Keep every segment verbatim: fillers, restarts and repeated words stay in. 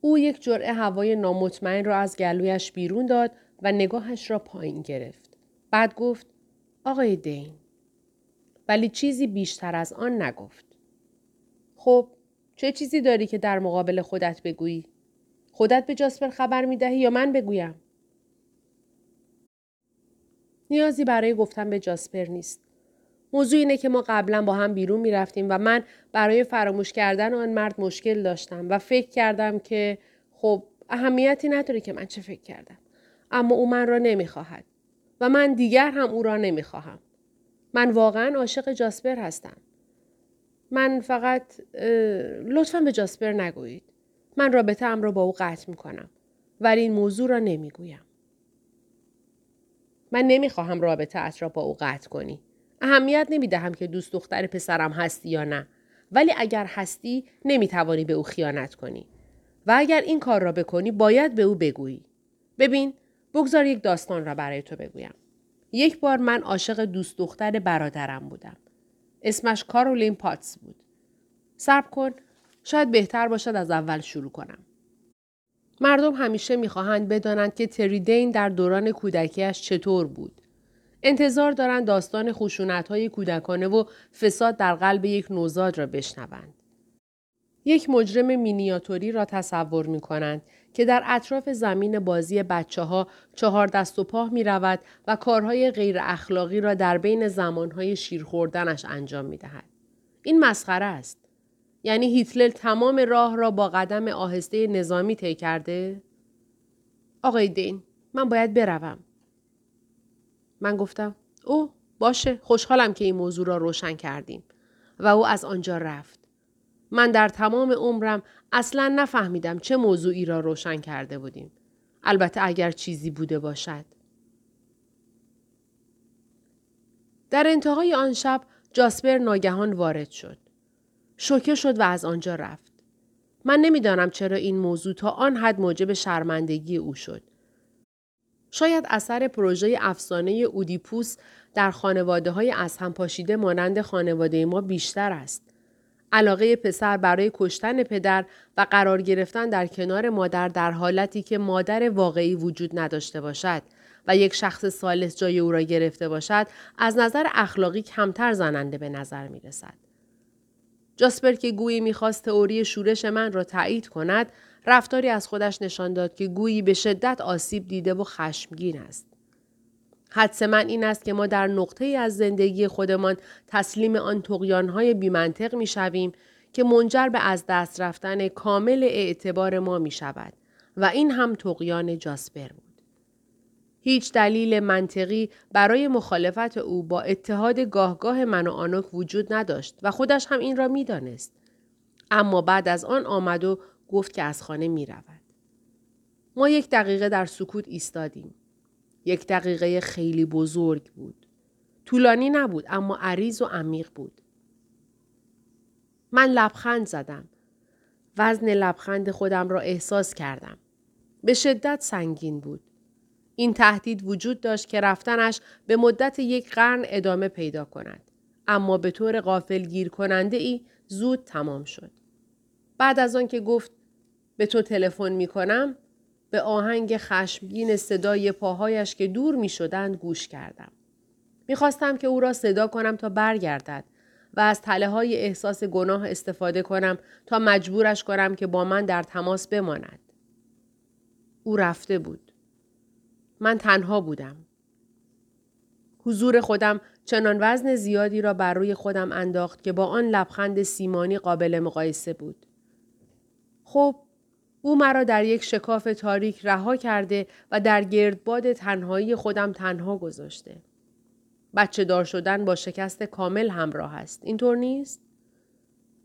او یک جرعه هوای نامطمئن را از گلویش بیرون داد و نگاهش را پایین گرفت. بعد گفت آقای دین. ولی چیزی بیشتر از آن نگفت. خب چه چیزی داری که در مقابل خودت بگویی؟ خودت به جاسپر خبر میدهی یا من بگویم؟ نیازی برای گفتن به جاسپر نیست. موضوع اینه که ما قبلا با هم بیرون می رفتیم و من برای فراموش کردن آن مرد مشکل داشتم و فکر کردم که خب اهمیتی نداره که من چه فکر کردم. اما او من را نمی خواهد و من دیگر هم او را نمی خواهم. من واقعا عاشق جاسپر هستم. من فقط لطفاً به جاسپر نگویید. من رابطه ام را با او قطع می کنم ولی این موضوع را نمی گویم. من نمی خواهم رابطه ات را با او قطع کنی. اهمیت نمی دهم که دوست دختر پسرم هستی یا نه. ولی اگر هستی نمی توانی به او خیانت کنی. و اگر این کار را بکنی باید به او بگویی. ببین بگذار یک داستان را برای تو بگویم. یک بار من عاشق دوست دختر برادرم بودم. اسمش کارولین پاتس بود. صبر کن. شاید بهتر باشد از اول شروع کنم. مردم همیشه میخواهند بدانند که تریدین در دوران کودکیش چطور بود. انتظار دارند داستان خشونت‌های کودکانه و فساد در قلب یک نوزاد را بشنوند. یک مجرم مینیاتوری را تصور می‌کنند که در اطراف زمین بازی بچه‌ها چهار دست و پا می‌رود و کارهای غیر اخلاقی را در بین زمانهای شیر خوردنش انجام می‌دهد. این مسخره است. یعنی هیتلر تمام راه را با قدم آهسته نظامی طی کرده؟ آقای دین، من باید بروم. من گفتم، او باشه، خوشحالم که این موضوع را روشن کردیم. و او از آنجا رفت. من در تمام عمرم اصلاً نفهمیدم چه موضوعی را روشن کرده بودیم. البته اگر چیزی بوده باشد. در انتهای آن شب، جاسپر ناگهان وارد شد. شوکه شد و از آنجا رفت. من نمیدانم چرا این موضوع تا آن حد موجب شرمندگی او شد. شاید اثر پروژه افسانه اودیپوس در خانواده‌های از هم پاشیده مانند خانواده ما بیشتر است. علاقه پسر برای کشتن پدر و قرار گرفتن در کنار مادر در حالتی که مادر واقعی وجود نداشته باشد و یک شخص ثالث جای او را گرفته باشد، از نظر اخلاقی کمتر زننده به نظر می‌رسد. جاسپر که گویی میخواست تئوری شورش من را تایید کند، رفتاری از خودش نشان داد که گویی به شدت آسیب دیده و خشمگین است. حدس من این است که ما در نقطه‌ای از زندگی خودمان تسلیم آن طغیان‌های بی‌منطق میشویم که منجر به از دست رفتن کامل اعتبار ما میشود و این هم طغیان جاسپر بود. هیچ دلیل منطقی برای مخالفت او با اتحاد گاهگاه من و آنوک وجود نداشت و خودش هم این را می دانست. اما بعد از آن آمد و گفت که از خانه می رود. ما یک دقیقه در سکوت ایستادیم. یک دقیقه خیلی بزرگ بود. طولانی نبود اما عریض و عمیق بود. من لبخند زدم. وزن لبخند خودم را احساس کردم. به شدت سنگین بود. این تهدید وجود داشت که رفتنش به مدت یک قرن ادامه پیدا کند. اما به طور غافلگیر کننده ای زود تمام شد. بعد از آن که گفت به تو تلفن می کنم، به آهنگ خشمگین صدای پاهایش که دور می شدند گوش کردم. می خواستم که او را صدا کنم تا برگردد و از تله های احساس گناه استفاده کنم تا مجبورش کنم که با من در تماس بماند. او رفته بود. من تنها بودم. حضور خودم چنان وزن زیادی را بر روی خودم انداخت که با آن لبخند سیمانی قابل مقایسه بود. خب، او مرا در یک شکاف تاریک رها کرده و در گردباد تنهایی خودم تنها گذاشته. بچه دار شدن با شکست کامل همراه است. اینطور نیست؟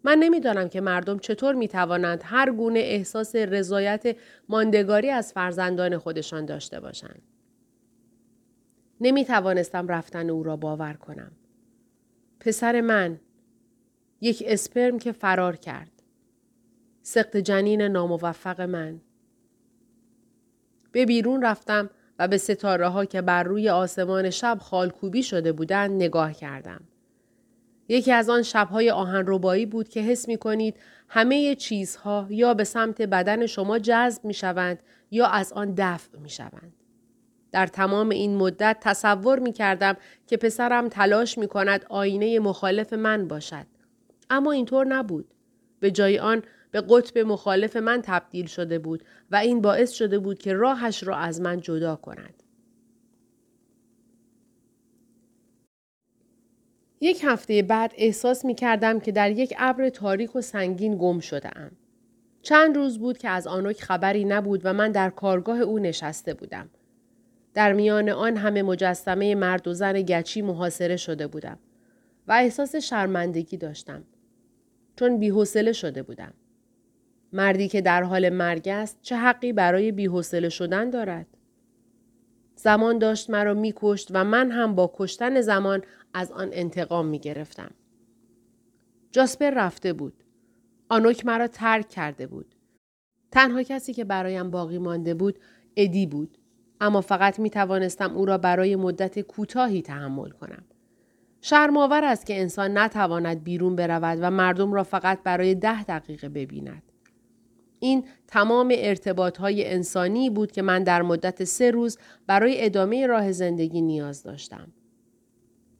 من نمیدانم که مردم چطور میتوانند هر گونه احساس رضایت ماندگاری از فرزندان خودشان داشته باشند. نمیتوانستم رفتن او را باور کنم. پسر من، یک اسپرم که فرار کرد. سقط جنین ناموفق من. به بیرون رفتم و به ستاره ها که بر روی آسمان شب خالکوبی شده بودند نگاه کردم. یکی از آن شب‌های آهنربایی بود که حس می‌کنید همه چیزها یا به سمت بدن شما جذب می‌شوند یا از آن دفع می‌شوند. در تمام این مدت تصور می‌کردم که پسرم تلاش می‌کند آینه مخالف من باشد. اما اینطور نبود. به جای آن به قطب مخالف من تبدیل شده بود و این باعث شده بود که راهش را از من جدا کند. یک هفته بعد احساس می کردم که در یک ابر تاریک و سنگین گم شده ام. چند روز بود که از آنوک خبری نبود و من در کارگاه او نشسته بودم. در میان آن همه مجسمه مرد و زن گچی محاصره شده بودم و احساس شرمندگی داشتم، چون بی‌حوصله شده بودم. مردی که در حال مرگ است چه حقی برای بی‌حوصله شدن دارد؟ زمان داشت مرا می‌کشت و من هم با کشتن زمان از آن انتقام می‌گرفتم. جاسپر رفته بود. آنوک مرا ترک کرده بود. تنها کسی که برایم باقی مانده بود ادی بود، اما فقط می‌توانستم او را برای مدت کوتاهی تحمل کنم. شرم‌آور است که انسان نتواند بیرون برود و مردم را فقط برای ده دقیقه ببیند. این تمام ارتباط‌های انسانی بود که من در مدت سه روز برای ادامه راه زندگی نیاز داشتم.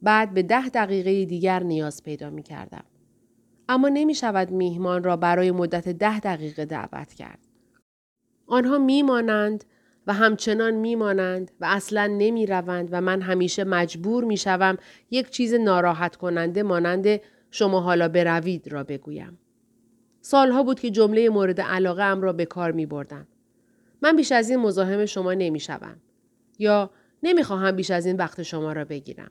بعد به ده دقیقه دیگر نیاز پیدا می کردم. اما نمی شود میهمان را برای مدت ده دقیقه دعوت کرد. آنها می مانند و همچنان می مانند و اصلاً نمی روند و من همیشه مجبور می شوم یک چیز ناراحت کننده مانند شما حالا بروید را بگویم. سالها بود که جمله مورد علاقه ام را به کار می بردم. من بیش از این مزاحم شما نمی شوم یا نمی خواهم بیش از این وقت شما را بگیرم.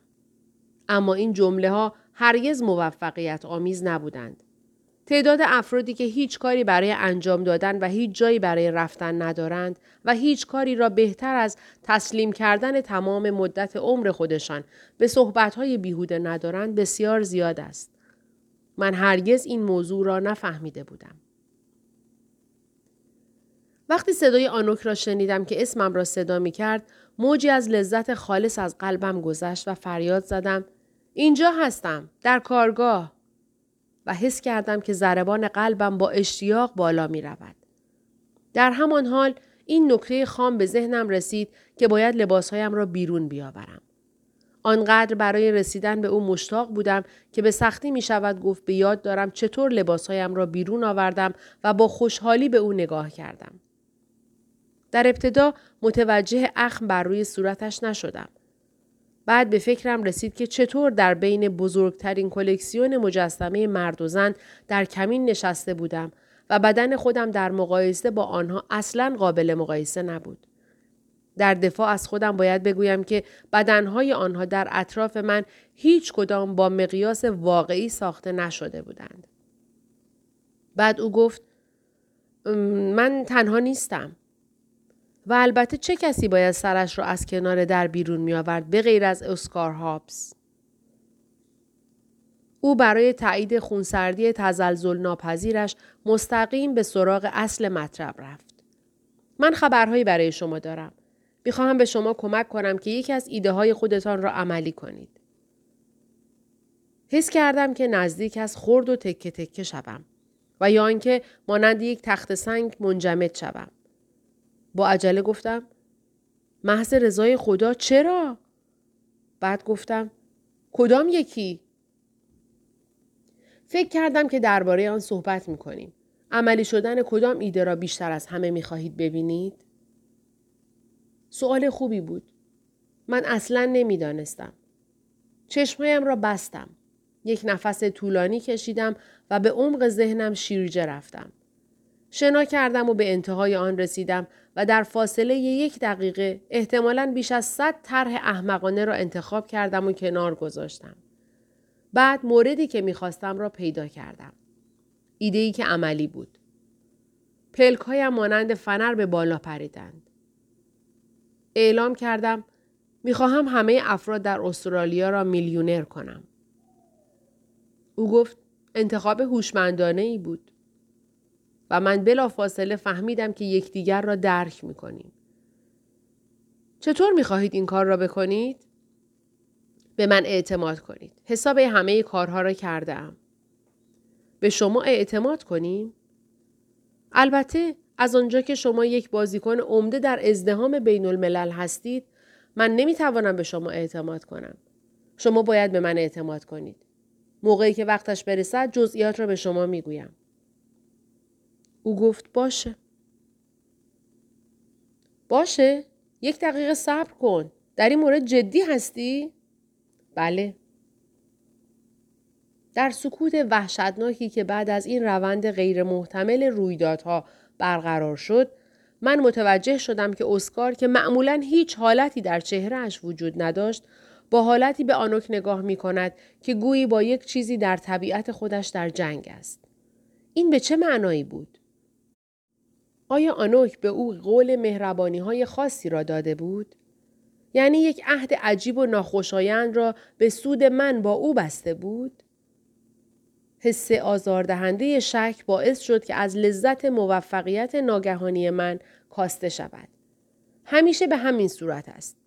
اما این جمله ها هرگز موفقیت آمیز نبودند. تعداد افرادی که هیچ کاری برای انجام دادن و هیچ جایی برای رفتن ندارند و هیچ کاری را بهتر از تسلیم کردن تمام مدت عمر خودشان به صحبت‌های بیهوده ندارند بسیار زیاد است. من هرگز این موضوع را نفهمیده بودم. وقتی صدای آنوک را شنیدم که اسمم را صدا می کرد، موجی از لذت خالص از قلبم گذشت و فریاد زدم اینجا هستم، در کارگاه، و حس کردم که ضربان قلبم با اشتیاق بالا می رود. در همان حال این نکته خام به ذهنم رسید که باید لباسهایم را بیرون بیاورم. آنقدر برای رسیدن به او مشتاق بودم که به سختی می شود گفت به یاد دارم چطور لباسهایم را بیرون آوردم و با خوشحالی به او نگاه کردم. در ابتدا متوجه اخم بر روی صورتش نشدم. بعد به فکرم رسید که چطور در بین بزرگترین کلکسیون مجسمه مرد و زن در کمین نشسته بودم و بدن خودم در مقایسه با آنها اصلاً قابل مقایسه نبود. در دفاع از خودم باید بگویم که بدنهای آنها در اطراف من هیچ کدام با مقیاس واقعی ساخته نشده بودند. بعد او گفت من تنها نیستم. و البته چه کسی باید سرش را از کنار در بیرون می آورد به غیر از اسکار هابز؟ او برای تایید خونسردی تزلزل ناپذیرش مستقیم به سراغ اصل مطلب رفت. من خبرهایی برای شما دارم. می خواهم به شما کمک کنم که یکی از ایده های خودتان را عملی کنید. حس کردم که نزدیک از خرد و تکه تکه شوم و یا اینکه مانند یک تخت سنگ منجمد شوم. با عجله گفتم محض رضای خدا چرا؟ بعد گفتم کدام یکی؟ فکر کردم که درباره آن صحبت می‌کنیم. عملی شدن کدام ایده را بیشتر از همه می‌خواهید ببینید؟ سؤال خوبی بود. من اصلاً نمی‌دانستم. چشمهایم را بستم. یک نفس طولانی کشیدم و به عمق ذهنم شیرجه رفتم. شنا کردم و به انتهای آن رسیدم و در فاصله یک دقیقه احتمالاً بیش از صد طرح احمقانه را انتخاب کردم و کنار گذاشتم. بعد موردی که می‌خواستم را پیدا کردم. ایده‌ای که عملی بود. پلک‌هایم مانند فنر به بالا پریدند. اعلام کردم می‌خواهم همه افراد در استرالیا را میلیونر کنم. او گفت انتخاب هوشمندانه‌ای بود. و من بلافاصله فهمیدم که یکدیگر را درک می‌کنیم. چطور می‌خواهید این کار را بکنید؟ به من اعتماد کنید. حساب همه کارها را کردم. به شما اعتماد کنیم؟ البته از آنجا که شما یک بازیکن عمده در ازدحام بین الملل هستید، من نمیتوانم به شما اعتماد کنم. شما باید به من اعتماد کنید. موقعی که وقتش برسد جزئیات را به شما میگویم. او گفت باشه. باشه؟ یک دقیقه صبر کن. در این مورد جدی هستی؟ بله. در سکوت وحشتناکی که بعد از این روند غیر محتمل رویدادها برقرار شد، من متوجه شدم که اسکار که معمولاً هیچ حالتی در چهرهش وجود نداشت، با حالتی به آنوک نگاه می کند که گویی با یک چیزی در طبیعت خودش در جنگ است. این به چه معنایی بود؟ آیا آنوک به او قول مهربانی های خاصی را داده بود؟ یعنی یک عهد عجیب و ناخوشایند را به سود من با او بسته بود؟ حس آزاردهنده شک باعث شد که از لذت موفقیت ناگهانی من کاسته شود. همیشه به همین صورت است.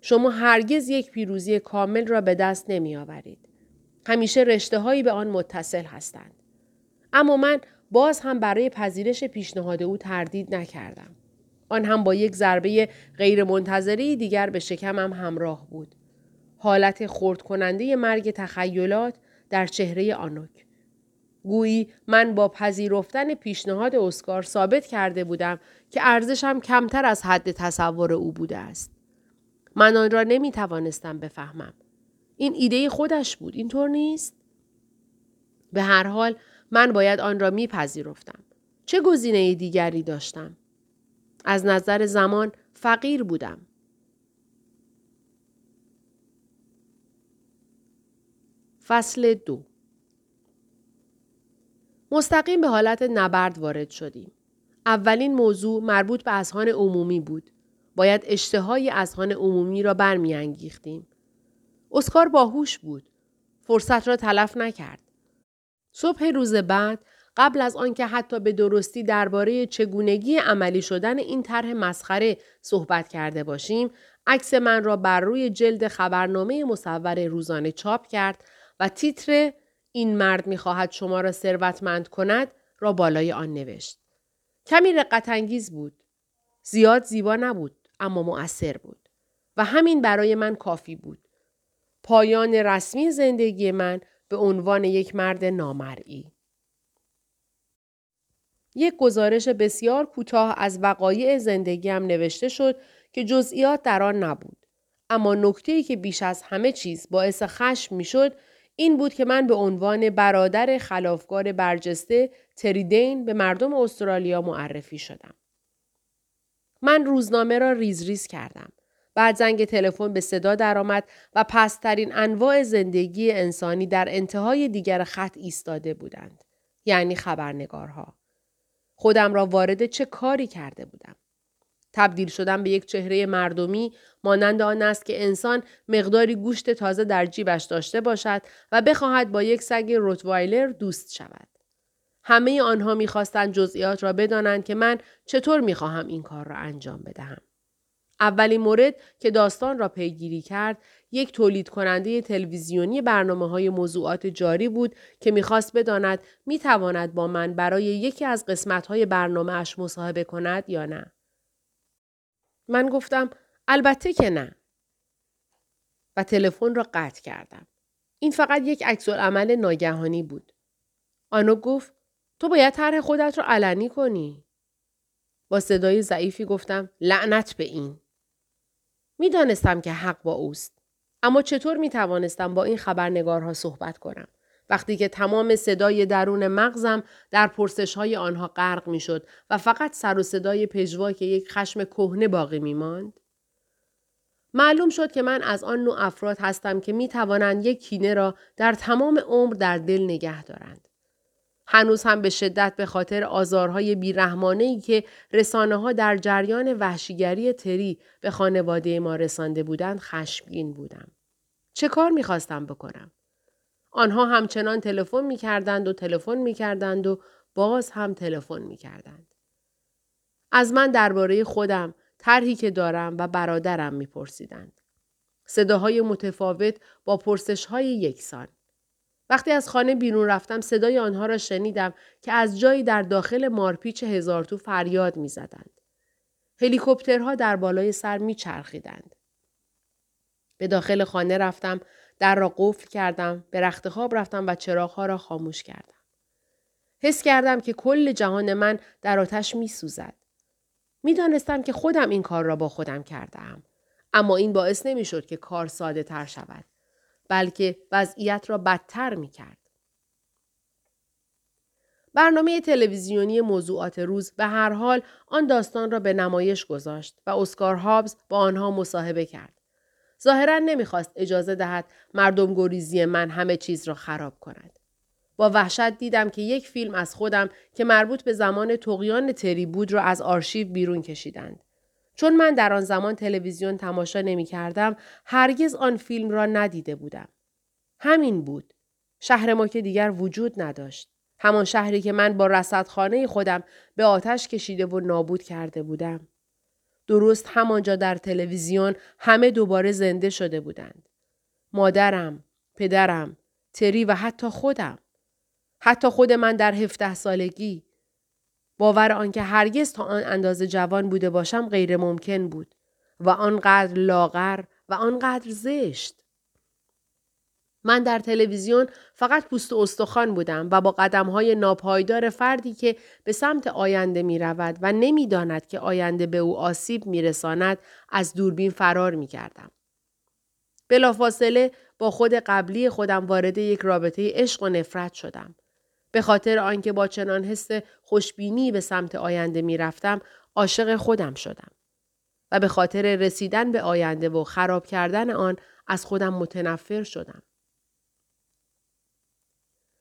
شما هرگز یک پیروزی کامل را به دست نمی آورید. همیشه رشته هایی به آن متصل هستند. اما من باز هم برای پذیرش پیشنهاد او تردید نکردم. آن هم با یک ضربه غیر منتظری دیگر به شکمم همراه بود. حالت خرد کننده مرگ تخیلات در چهره آنوک. گویی من با پذیرفتن پیشنهاد اسکار ثابت کرده بودم که ارزشم کمتر از حد تصور او بوده است. من آن را نمی توانستم بفهمم. این ایده خودش بود، اینطور نیست؟ به هر حال من باید آن را می پذیرفتم. چه گزینه دیگری داشتم؟ از نظر زمان فقیر بودم. فصل دو. مستقیم به حالت نبرد وارد شدیم. اولین موضوع مربوط به اذهان عمومی بود. باید اشتهای اذهان عمومی را برمی انگیختیم. اسکار باهوش بود. فرصت را تلف نکرد. صبح روز بعد، قبل از آنکه حتی به درستی درباره چگونگی عملی شدن این طرح مسخره صحبت کرده باشیم، عکس من را بر روی جلد خبرنامه مصور روزانه چاپ کرد و تیتر این مرد می‌خواهد شما را ثروتمند کند را بالای آن نوشت. کمی رقت‌انگیز بود. زیاد زیبا نبود، اما مؤثر بود و همین برای من کافی بود. پایان رسمی زندگی من به عنوان یک مرد نامرئی. یک گزارش بسیار کوتاه از وقایع زندگیم نوشته شد که جزئیات در آن نبود. اما نکته‌ای که بیش از همه چیز باعث خشم می‌شد این بود که من به عنوان برادر خلافکار برجسته تریدین به مردم استرالیا معرفی شدم. من روزنامه را ریز ریز کردم. بعد زنگ تلفن به صدا درآمد و پست‌ترین انواع زندگی انسانی در انتهای دیگر خط ایستاده بودند. یعنی خبرنگارها. خودم را وارد چه کاری کرده بودم؟ تبدیل شدم به یک چهره مردمی مانند آن است که انسان مقداری گوشت تازه در جیبش داشته باشد و بخواهد با یک سگ روتوایلر دوست شود. همه آنها می‌خواستند جزئیات را بدانند که من چطور می‌خواهم این کار را انجام بدهم. اولین مورد که داستان را پیگیری کرد، یک تولید کننده تلویزیونی برنامه‌های موضوعات جاری بود که می‌خواست بداند می‌تواند با من برای یکی از قسمت‌های برنامه‌اش مصاحبه کند یا نه. من گفتم البته که نه و تلفن را قطع کردم. این فقط یک عکس‌العمل ناگهانی بود. آنوک گفت تو باید طرح خودت را علنی کنی. با صدای ضعیفی گفتم لعنت به این. می دانستم که حق با اوست. اما چطور می توانستم با این خبرنگارها صحبت کنم؟ وقتی که تمام صدای درون مغزم در پرسش‌های آنها غرق می‌شد و فقط سر و صدای پژواک یک خشم کهنه باقی می‌ماند، معلوم شد که من از آن نوع افراد هستم که می‌توانند یک کینه را در تمام عمر در دل نگه دارند. هنوز هم به شدت به خاطر آزارهای بی‌رحمانه‌ای که رسانه‌ها در جریان وحشیگری تری به خانواده ما رسانده بودند خشمگین بودم. چه کار می‌خواستم بکنم؟ آنها همچنان تلفن می‌کردند و تلفن می‌کردند و باز هم تلفن می‌کردند. از من درباره خودم، طرحی که دارم و برادرم می‌پرسیدند. صداهای متفاوت با پرسش‌های یکسان. وقتی از خانه بیرون رفتم صدای آنها را شنیدم که از جایی در داخل مارپیچ هزارتو فریاد می‌زدند. هلیکوپترها در بالای سر می‌چرخیدند. به داخل خانه رفتم، در را قفل کردم، به رخت خواب رفتم و چراغ‌ها را خاموش کردم. حس کردم که کل جهان من در آتش می‌سوزد. می‌دانستم که خودم این کار را با خودم کردم، اما این باعث نمی‌شد که کار ساده‌تر شود، بلکه وضعیت را بدتر می‌کرد. برنامه تلویزیونی موضوعات روز به هر حال آن داستان را به نمایش گذاشت و اسکار هابز با آنها مصاحبه کرد. ظاهراً نمی‌خواست اجازه دهد مردم گریزی من همه چیز را خراب کند. با وحشت دیدم که یک فیلم از خودم که مربوط به زمان طغیان تری بود را از آرشیو بیرون کشیدند. چون من در آن زمان تلویزیون تماشا نمی کردم، هرگز آن فیلم را ندیده بودم. همین بود. شهر ما که دیگر وجود نداشت. همان شهری که من با رصدخانه خودم به آتش کشیده و نابود کرده بودم. درست همانجا در تلویزیون همه دوباره زنده شده بودند. مادرم، پدرم، تری و حتی خودم. حتی خود من در هفده سالگی. باور آنکه هرگز تا آن اندازه جوان بوده باشم غیر ممکن بود و آنقدر لاغر و آنقدر زشت. من در تلویزیون فقط پوست و استخوان بودم و با قدم‌های ناپایدار فردی که به سمت آینده می‌رود و نمی‌داند که آینده به او آسیب می‌رساند از دوربین فرار می‌کردم. بلافاصله با خود قبلی خودم وارد یک رابطه عشق و نفرت شدم. به خاطر آنکه با چنان حس خوشبینی به سمت آینده می رفتم، عاشق خودم شدم و به خاطر رسیدن به آینده و خراب کردن آن از خودم متنفر شدم.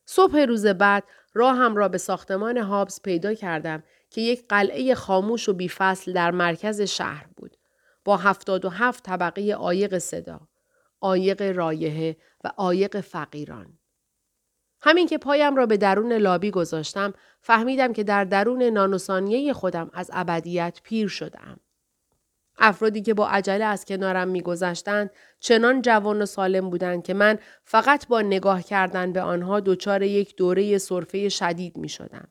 صبح روز بعد راهم را به ساختمان هابز پیدا کردم که یک قلعه خاموش و بیفصل در مرکز شهر بود، با هفتاد و هفت طبقه عایق صدا، عایق رایحه و عایق فقیران. همین که پایم را به درون لابی گذاشتم، فهمیدم که در درون نانوثانیه خودم از ابدیت پیر شدم. افرادی که با عجله از کنارم می‌گذشتند، چنان جوان و سالم بودند که من فقط با نگاه کردن به آنها دچار یک دوره سرفه شدید می‌شدم.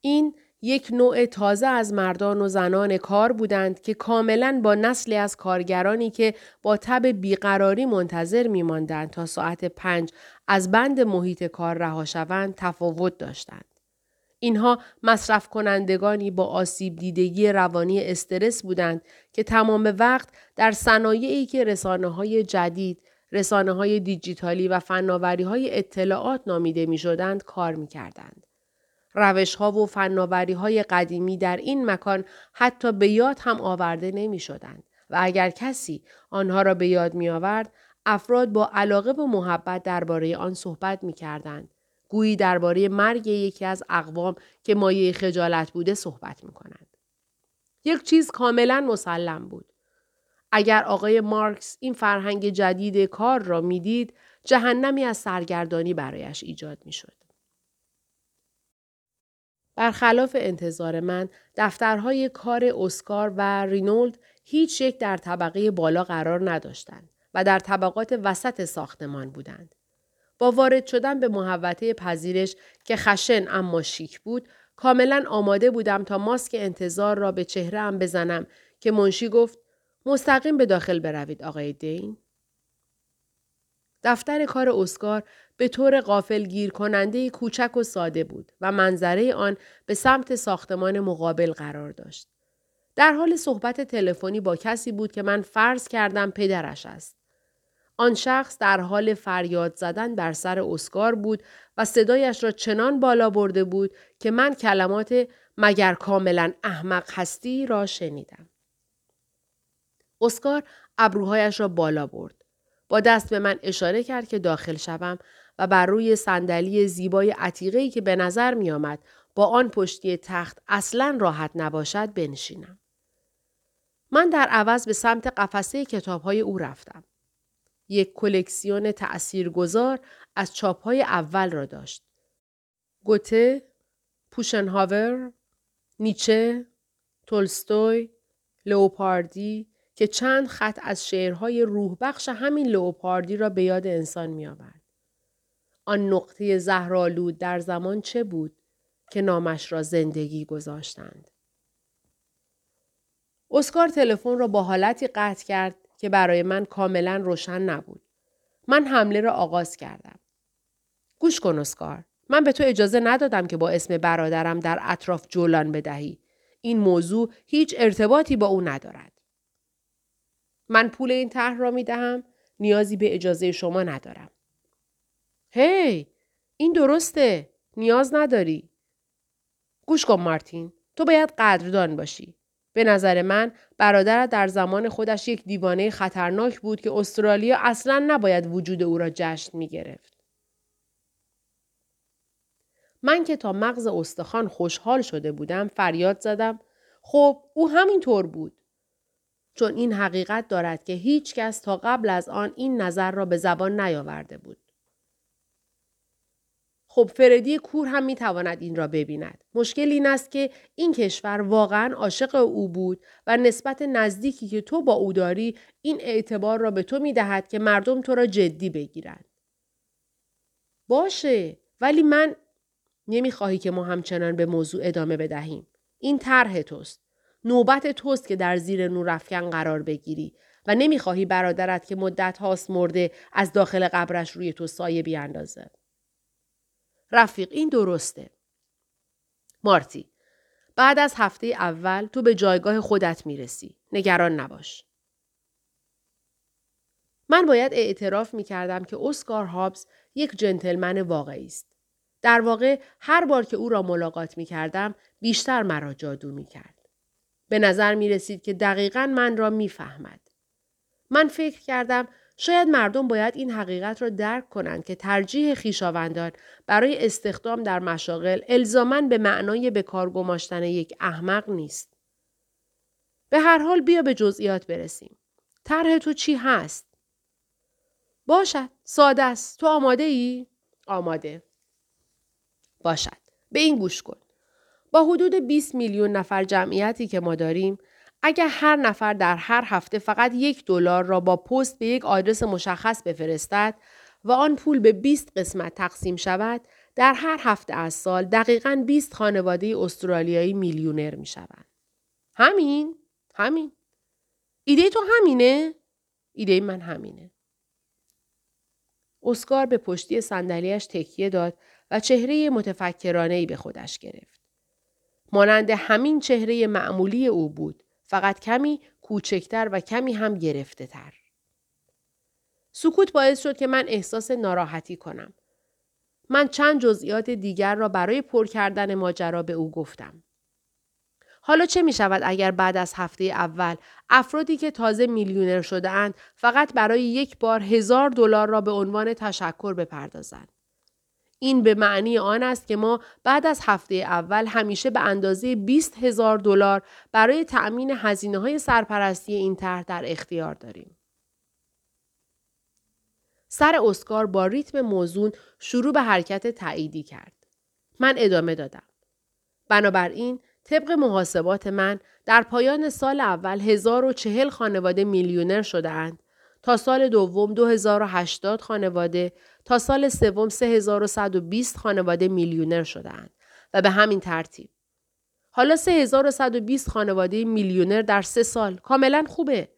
این یک نوع تازه از مردان و زنان کار بودند که کاملاً با نسلی از کارگرانی که با تب بیقراری منتظر می‌ماندند تا ساعت پنج از بند محیط کار رها شوند تفاوت داشتند. اینها مصرف کنندگانی با آسیب دیدگی روانی استرس بودند که تمام وقت در صنایعی که رسانه‌های جدید، رسانه‌های دیجیتالی و فناوری‌های اطلاعات نامیده می‌شدند کار می‌کردند. روش‌ها و فناوری‌های قدیمی در این مکان حتی به یاد هم آورده نمی‌شدند و اگر کسی آنها را به یاد می‌آورد، افراد با علاقه و محبت درباره آن صحبت می‌کردند، گویی درباره مرگ یکی از اقوام که مایه خجالت بوده صحبت می‌کنند. یک چیز کاملاً مسلم بود. اگر آقای مارکس این فرهنگ جدید کار را می‌دید، جهنمی از سرگردانی برایش ایجاد می‌شد. برخلاف انتظار من، دفترهای کار اسکار و رینولد هیچ یک در طبقه بالا قرار نداشتند و در طبقات وسط ساختمان بودند. با وارد شدن به محوطه پذیرش که خشن اما شیک بود، کاملا آماده بودم تا ماسک انتظار را به چهره ام بزنم که منشی گفت مستقیم به داخل بروید آقای دین. دفتر کار اسکار به طور غافلگیر کننده کوچک و ساده بود و منظره آن به سمت ساختمان مقابل قرار داشت. در حال صحبت تلفنی با کسی بود که من فرض کردم پدرش است. آن شخص در حال فریاد زدن بر سر اسکار بود و صدایش را چنان بالا برده بود که من کلمات مگر کاملا احمق هستی را شنیدم. اسکار ابروهایش را بالا برد. با دست به من اشاره کرد که داخل شوم و بر روی صندلی زیبای عتیقه‌ای که به نظر می آمد با آن پشتی تخت اصلاً راحت نباشد بنشینم. من در عوض به سمت قفسه کتاب‌های او رفتم. یک کلکسیون تأثیرگذار از چاپ‌های اول را داشت. گوته، پوشنهاور، نیچه، تولستوی، لئوپاردی، که چند خط از شعرهای روح بخش همین لئوپاردی را به یاد انسان می آورد. آن نقطه زهرآلود در زمان چه بود که نامش را زندگی گذاشتند؟ اسکار تلفن را با حالتی قطع کرد که برای من کاملا روشن نبود. من حمله را آغاز کردم. گوش کن اسکار، من به تو اجازه ندادم که با اسم برادرم در اطراف جولان بدهی. این موضوع هیچ ارتباطی با او ندارد. من پول این طرح را می دهم. نیازی به اجازه شما ندارم. هی، این درسته. نیاز نداری. گوش کن مارتین، تو باید قدردان باشی. به نظر من برادرت در زمان خودش یک دیوانه خطرناک بود که استرالیا اصلاً نباید وجود او را جشن می گرفت. من که تا مغز استخوان خوشحال شده بودم فریاد زدم خب او همین طور بود. چون این حقیقت دارد که هیچ کس تا قبل از آن این نظر را به زبان نیاورده بود. خب فردی کور هم میتواند این را ببیند. مشکل این است که این کشور واقعاً عاشق او بود و نسبت نزدیکی که تو با او داری این اعتبار را به تو میدهد که مردم تو را جدی بگیرند. باشه، ولی من نمیخواهی که ما همچنان به موضوع ادامه بدهیم. این طرح توست. نوبت توست که در زیر نور افکن قرار بگیری و نمیخواهی برادرت که مدت هاست مرده از داخل قبرش روی تو سایه بیاندازد. رفیق این درسته. مارتی، بعد از هفته اول تو به جایگاه خودت میرسی. نگران نباش. من باید اعتراف میکردم که اسکار هابز یک جنتلمن واقعی است. در واقع هر بار که او را ملاقات میکردم بیشتر مرا جادو میکرد. به نظر میرسید که دقیقاً من را میفهمد. من فکر کردم شاید مردم باید این حقیقت را درک کنند که ترجیح خویشاوندان برای استخدام در مشاغل الزاماً به معنای به کار گماشتن یک احمق نیست. به هر حال بیا به جزئیات برسیم. طرح تو چی هست؟ باشد. ساده است. تو آماده ای؟ آماده. باشد. به این گوش کن. با حدود بیست میلیون نفر جمعیتی که ما داریم، اگر هر نفر در هر هفته فقط یک دلار را با پست به یک آدرس مشخص بفرستد و آن پول به بیست قسمت تقسیم شود، در هر هفته از سال دقیقاً بیست خانواده استرالیایی میلیونر می شوند. همین؟ همین؟ ایده تو همینه؟ ایده من همینه. اسکار به پشتی صندلی‌اش تکیه داد و چهره متفکرانه‌ای به خودش گرفت. مانند همین چهره معمولی او بود، فقط کمی کوچکتر و کمی هم گرفته تر. سکوت باعث شد که من احساس ناراحتی کنم. من چند جزئیات دیگر را برای پر کردن ماجرا به او گفتم. حالا چه می شود اگر بعد از هفته اول افرادی که تازه میلیونر شده اند فقط برای یک بار هزار دلار را به عنوان تشکر بپردازند؟ این به معنی آن است که ما بعد از هفته اول همیشه به اندازه بیست هزار دلار برای تأمین هزینه‌های سرپرستی این طرح در اختیار داریم. سر اسکار با ریتم موزون شروع به حرکت تاییدی کرد. من ادامه دادم. بنابراین طبق محاسبات من در پایان سال اول هزار و چهل خانواده میلیونر شده‌اند. تا سال دوم دو هزار و هشتاد خانواده، تا سال سوم سه هزار و صد و بیست خانواده میلیونر شدند و به همین ترتیب. حالا سه هزار و صد و بیست خانواده میلیونر در سه سال کاملا خوبه.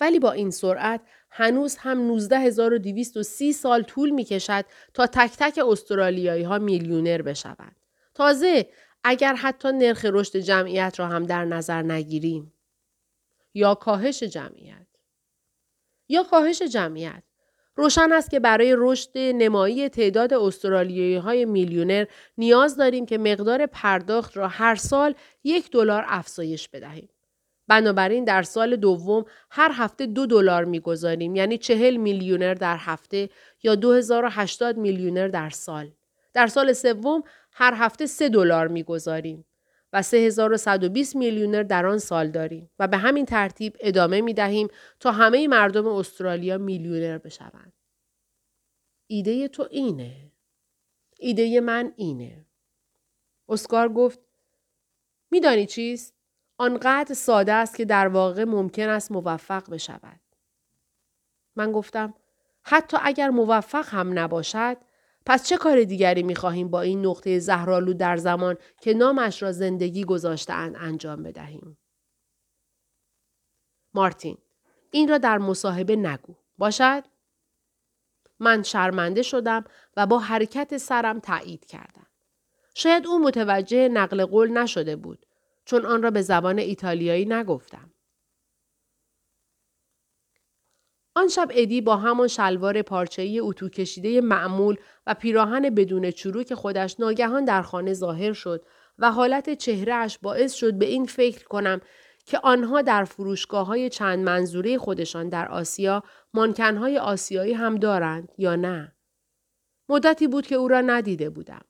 ولی با این سرعت هنوز هم نوزده هزار و دویست و سی سال طول می کشد تا تک تک استرالیایی ها میلیونر بشوند. تازه اگر حتی نرخ رشد جمعیت را هم در نظر نگیریم. یا کاهش جمعیت. یا کاهش جمعیت. روشن است که برای رشد نمایی تعداد استرالیایی‌های میلیونر نیاز داریم که مقدار پرداخت را هر سال یک دلار افزایش بدهیم. بنابراین در سال دوم هر هفته دو دلار می‌گذاریم، یعنی چهل میلیونر در هفته یا دو هزار و هشتاد میلیونر در سال. در سال سوم هر هفته سه دلار می‌گذاریم و سه هزار و صد و بیست میلیونر در آن سال داریم و به همین ترتیب ادامه می دهیم تا همه مردم استرالیا میلیونر بشوند. ایده تو اینه. ایده من اینه. اسکار گفت می دانی چیست؟ آنقدر ساده است که در واقع ممکن است موفق بشود. من گفتم حتی اگر موفق هم نباشد، پس چه کار دیگری می‌خواهیم با این نقطه زهرآلود در زمان که نامش را زندگی گذاشته‌اند انجام بدهیم؟ مارتین: این را در مصاحبه نگو. باشد؟ من شرمنده شدم و با حرکت سرم تایید کردم. شاید او متوجه نقل قول نشده بود، چون آن را به زبان ایتالیایی نگفتم. آن شب ادی با همان شلوار پارچه‌ای اتو کشیده معمول و پیراهن بدون چروک خودش ناگهان در خانه ظاهر شد و حالت چهرهش باعث شد به این فکر کنم که آنها در فروشگاه‌های چند منظوره خودشان در آسیا مانکن‌های آسیایی هم دارند یا نه. مدتی بود که او را ندیده بودم.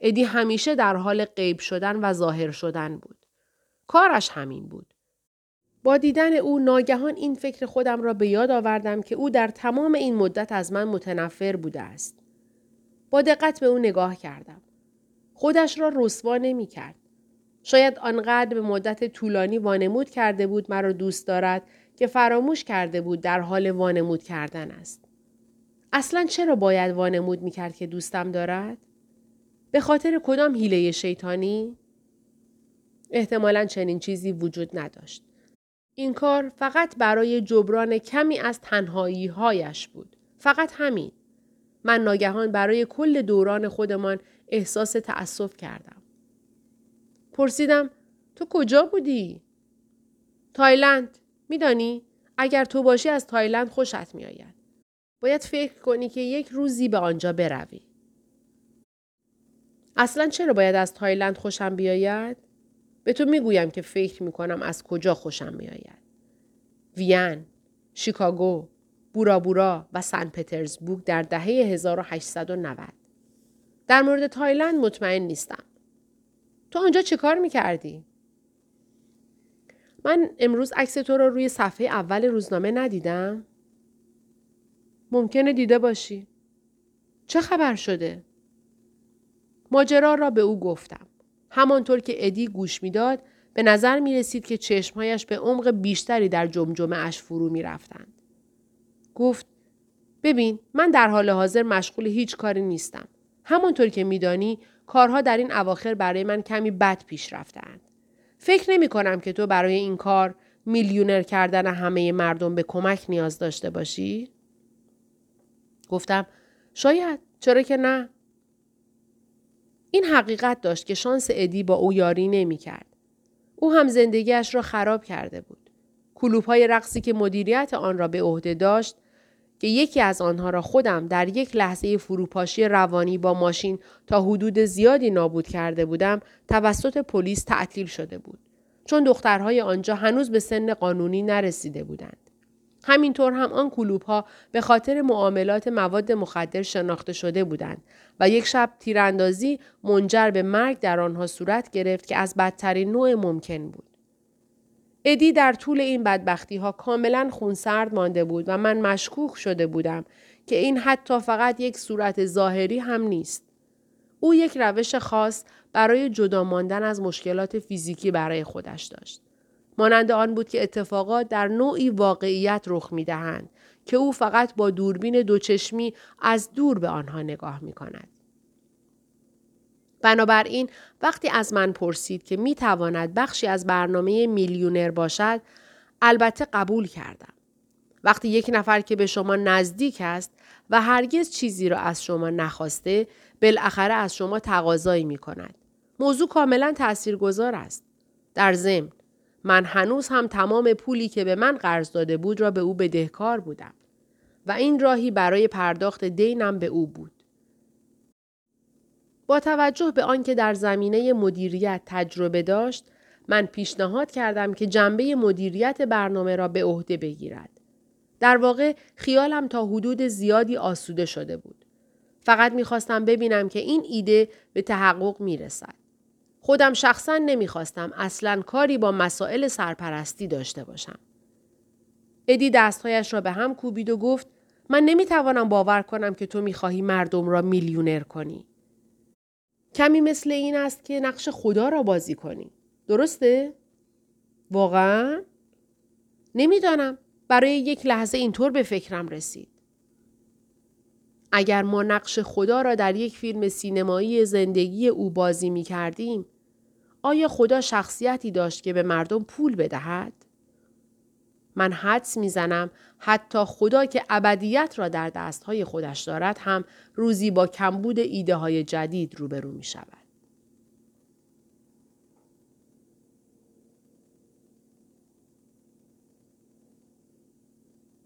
ادی همیشه در حال غیب شدن و ظاهر شدن بود. کارش همین بود. با دیدن او ناگهان این فکر خودم را به یاد آوردم که او در تمام این مدت از من متنفر بوده است. با دقت به او نگاه کردم. خودش را رسوا نمی کرد. شاید آنقدر به مدت طولانی وانمود کرده بود مرا دوست دارد که فراموش کرده بود در حال وانمود کردن است. اصلاً چرا باید وانمود می کرد که دوستم دارد؟ به خاطر کدام حیله شیطانی؟ احتمالاً چنین چیزی وجود نداشت. این کار فقط برای جبران کمی از تنهایی‌هایش بود. فقط همین. من ناگهان برای کل دوران خودمان احساس تأسف کردم. پرسیدم تو کجا بودی؟ تایلند. میدانی؟ اگر تو باشی از تایلند خوشت میآید. باید فکر کنی که یک روزی به آنجا بروی. اصلاً چرا باید از تایلند خوشم بیاید؟ به تو میگویم که فکر میکنم از کجا خوشم میآید. وین، شیکاگو، بورابورا و سن پترزبورگ در دهه هزار و هشتصد و نود. در مورد تایلند مطمئن نیستم. تو آنجا چه کار میکردی؟ من امروز عکس تو را روی صفحه اول روزنامه ندیدم. ممکنه دیده باشی. چه خبر شده؟ ماجرا را به او گفتم. همانطور که ادی گوش میداد، به نظر می رسید که چشمهایش به عمق بیشتری در جمجمه اش فرو می رفتند. گفت ببین، من در حال حاضر مشغول هیچ کاری نیستم. همانطور که می دانی، کارها در این اواخر برای من کمی بد پیش رفتند. فکر نمی کنم که تو برای این کار میلیونر کردن همه مردم به کمک نیاز داشته باشی؟ گفتم شاید، چرا که نه؟ این حقیقت داشت که شانس ادی با او یاری نمی کرد. او هم زندگیش را خراب کرده بود. کلوب‌های رقصی که مدیریت آن را به عهده داشت، که یکی از آنها را خودم در یک لحظه فروپاشی روانی با ماشین تا حدود زیادی نابود کرده بودم، توسط پلیس تعطیل شده بود، چون دخترهای آنجا هنوز به سن قانونی نرسیده بودند. همینطور هم آن کلوب‌ها به خاطر معاملات مواد مخدر شناخته شده بودند و یک شب تیراندازی منجر به مرگ در آنها صورت گرفت که از بدترین نوع ممکن بود. ادی در طول این بدبختی ها کاملا خونسرد مانده بود و من مشکوک شده بودم که این حتی فقط یک صورت ظاهری هم نیست. او یک روش خاص برای جدا ماندن از مشکلات فیزیکی برای خودش داشت. مانند آن بود که اتفاقات در نوعی واقعیت رخ می دهند که او فقط با دوربین دوچشمی از دور به آنها نگاه می کند. بنابراین وقتی از من پرسید که می تواند بخشی از برنامه میلیونر باشد، البته قبول کردم. وقتی یک نفر که به شما نزدیک است و هرگز چیزی را از شما نخواسته، بالاخره از شما تقاضایی می کند. موضوع کاملا تاثیرگذار است. در ضمن، من هنوز هم تمام پولی که به من قرض داده بود را به او بدهکار بودم و این راهی برای پرداخت دینم به او بود. با توجه به آنکه در زمینه مدیریت تجربه داشت، من پیشنهاد کردم که جنبه مدیریت برنامه را به عهده بگیرد. در واقع خیالم تا حدود زیادی آسوده شده بود. فقط می‌خواستم ببینم که این ایده به تحقق می‌رسد. خودم شخصاً نمی‌خواستم اصلاً کاری با مسائل سرپرستی داشته باشم. ادی دستهایش را به هم کوبید و گفت من نمی‌توانم باور کنم که تو می‌خواهی مردم را میلیونر کنی. کمی مثل این است که نقش خدا را بازی کنی. درسته؟ واقعا؟ نمیدانم. برای یک لحظه اینطور به فکرم رسید. اگر ما نقش خدا را در یک فیلم سینمایی زندگی او بازی می کردیم، آیا خدا شخصیتی داشت که به مردم پول بدهد؟ من حدس می زنم حتی خدا که ابدیت را در دستهای خودش دارد هم روزی با کمبود ایده های جدید روبرو می شود.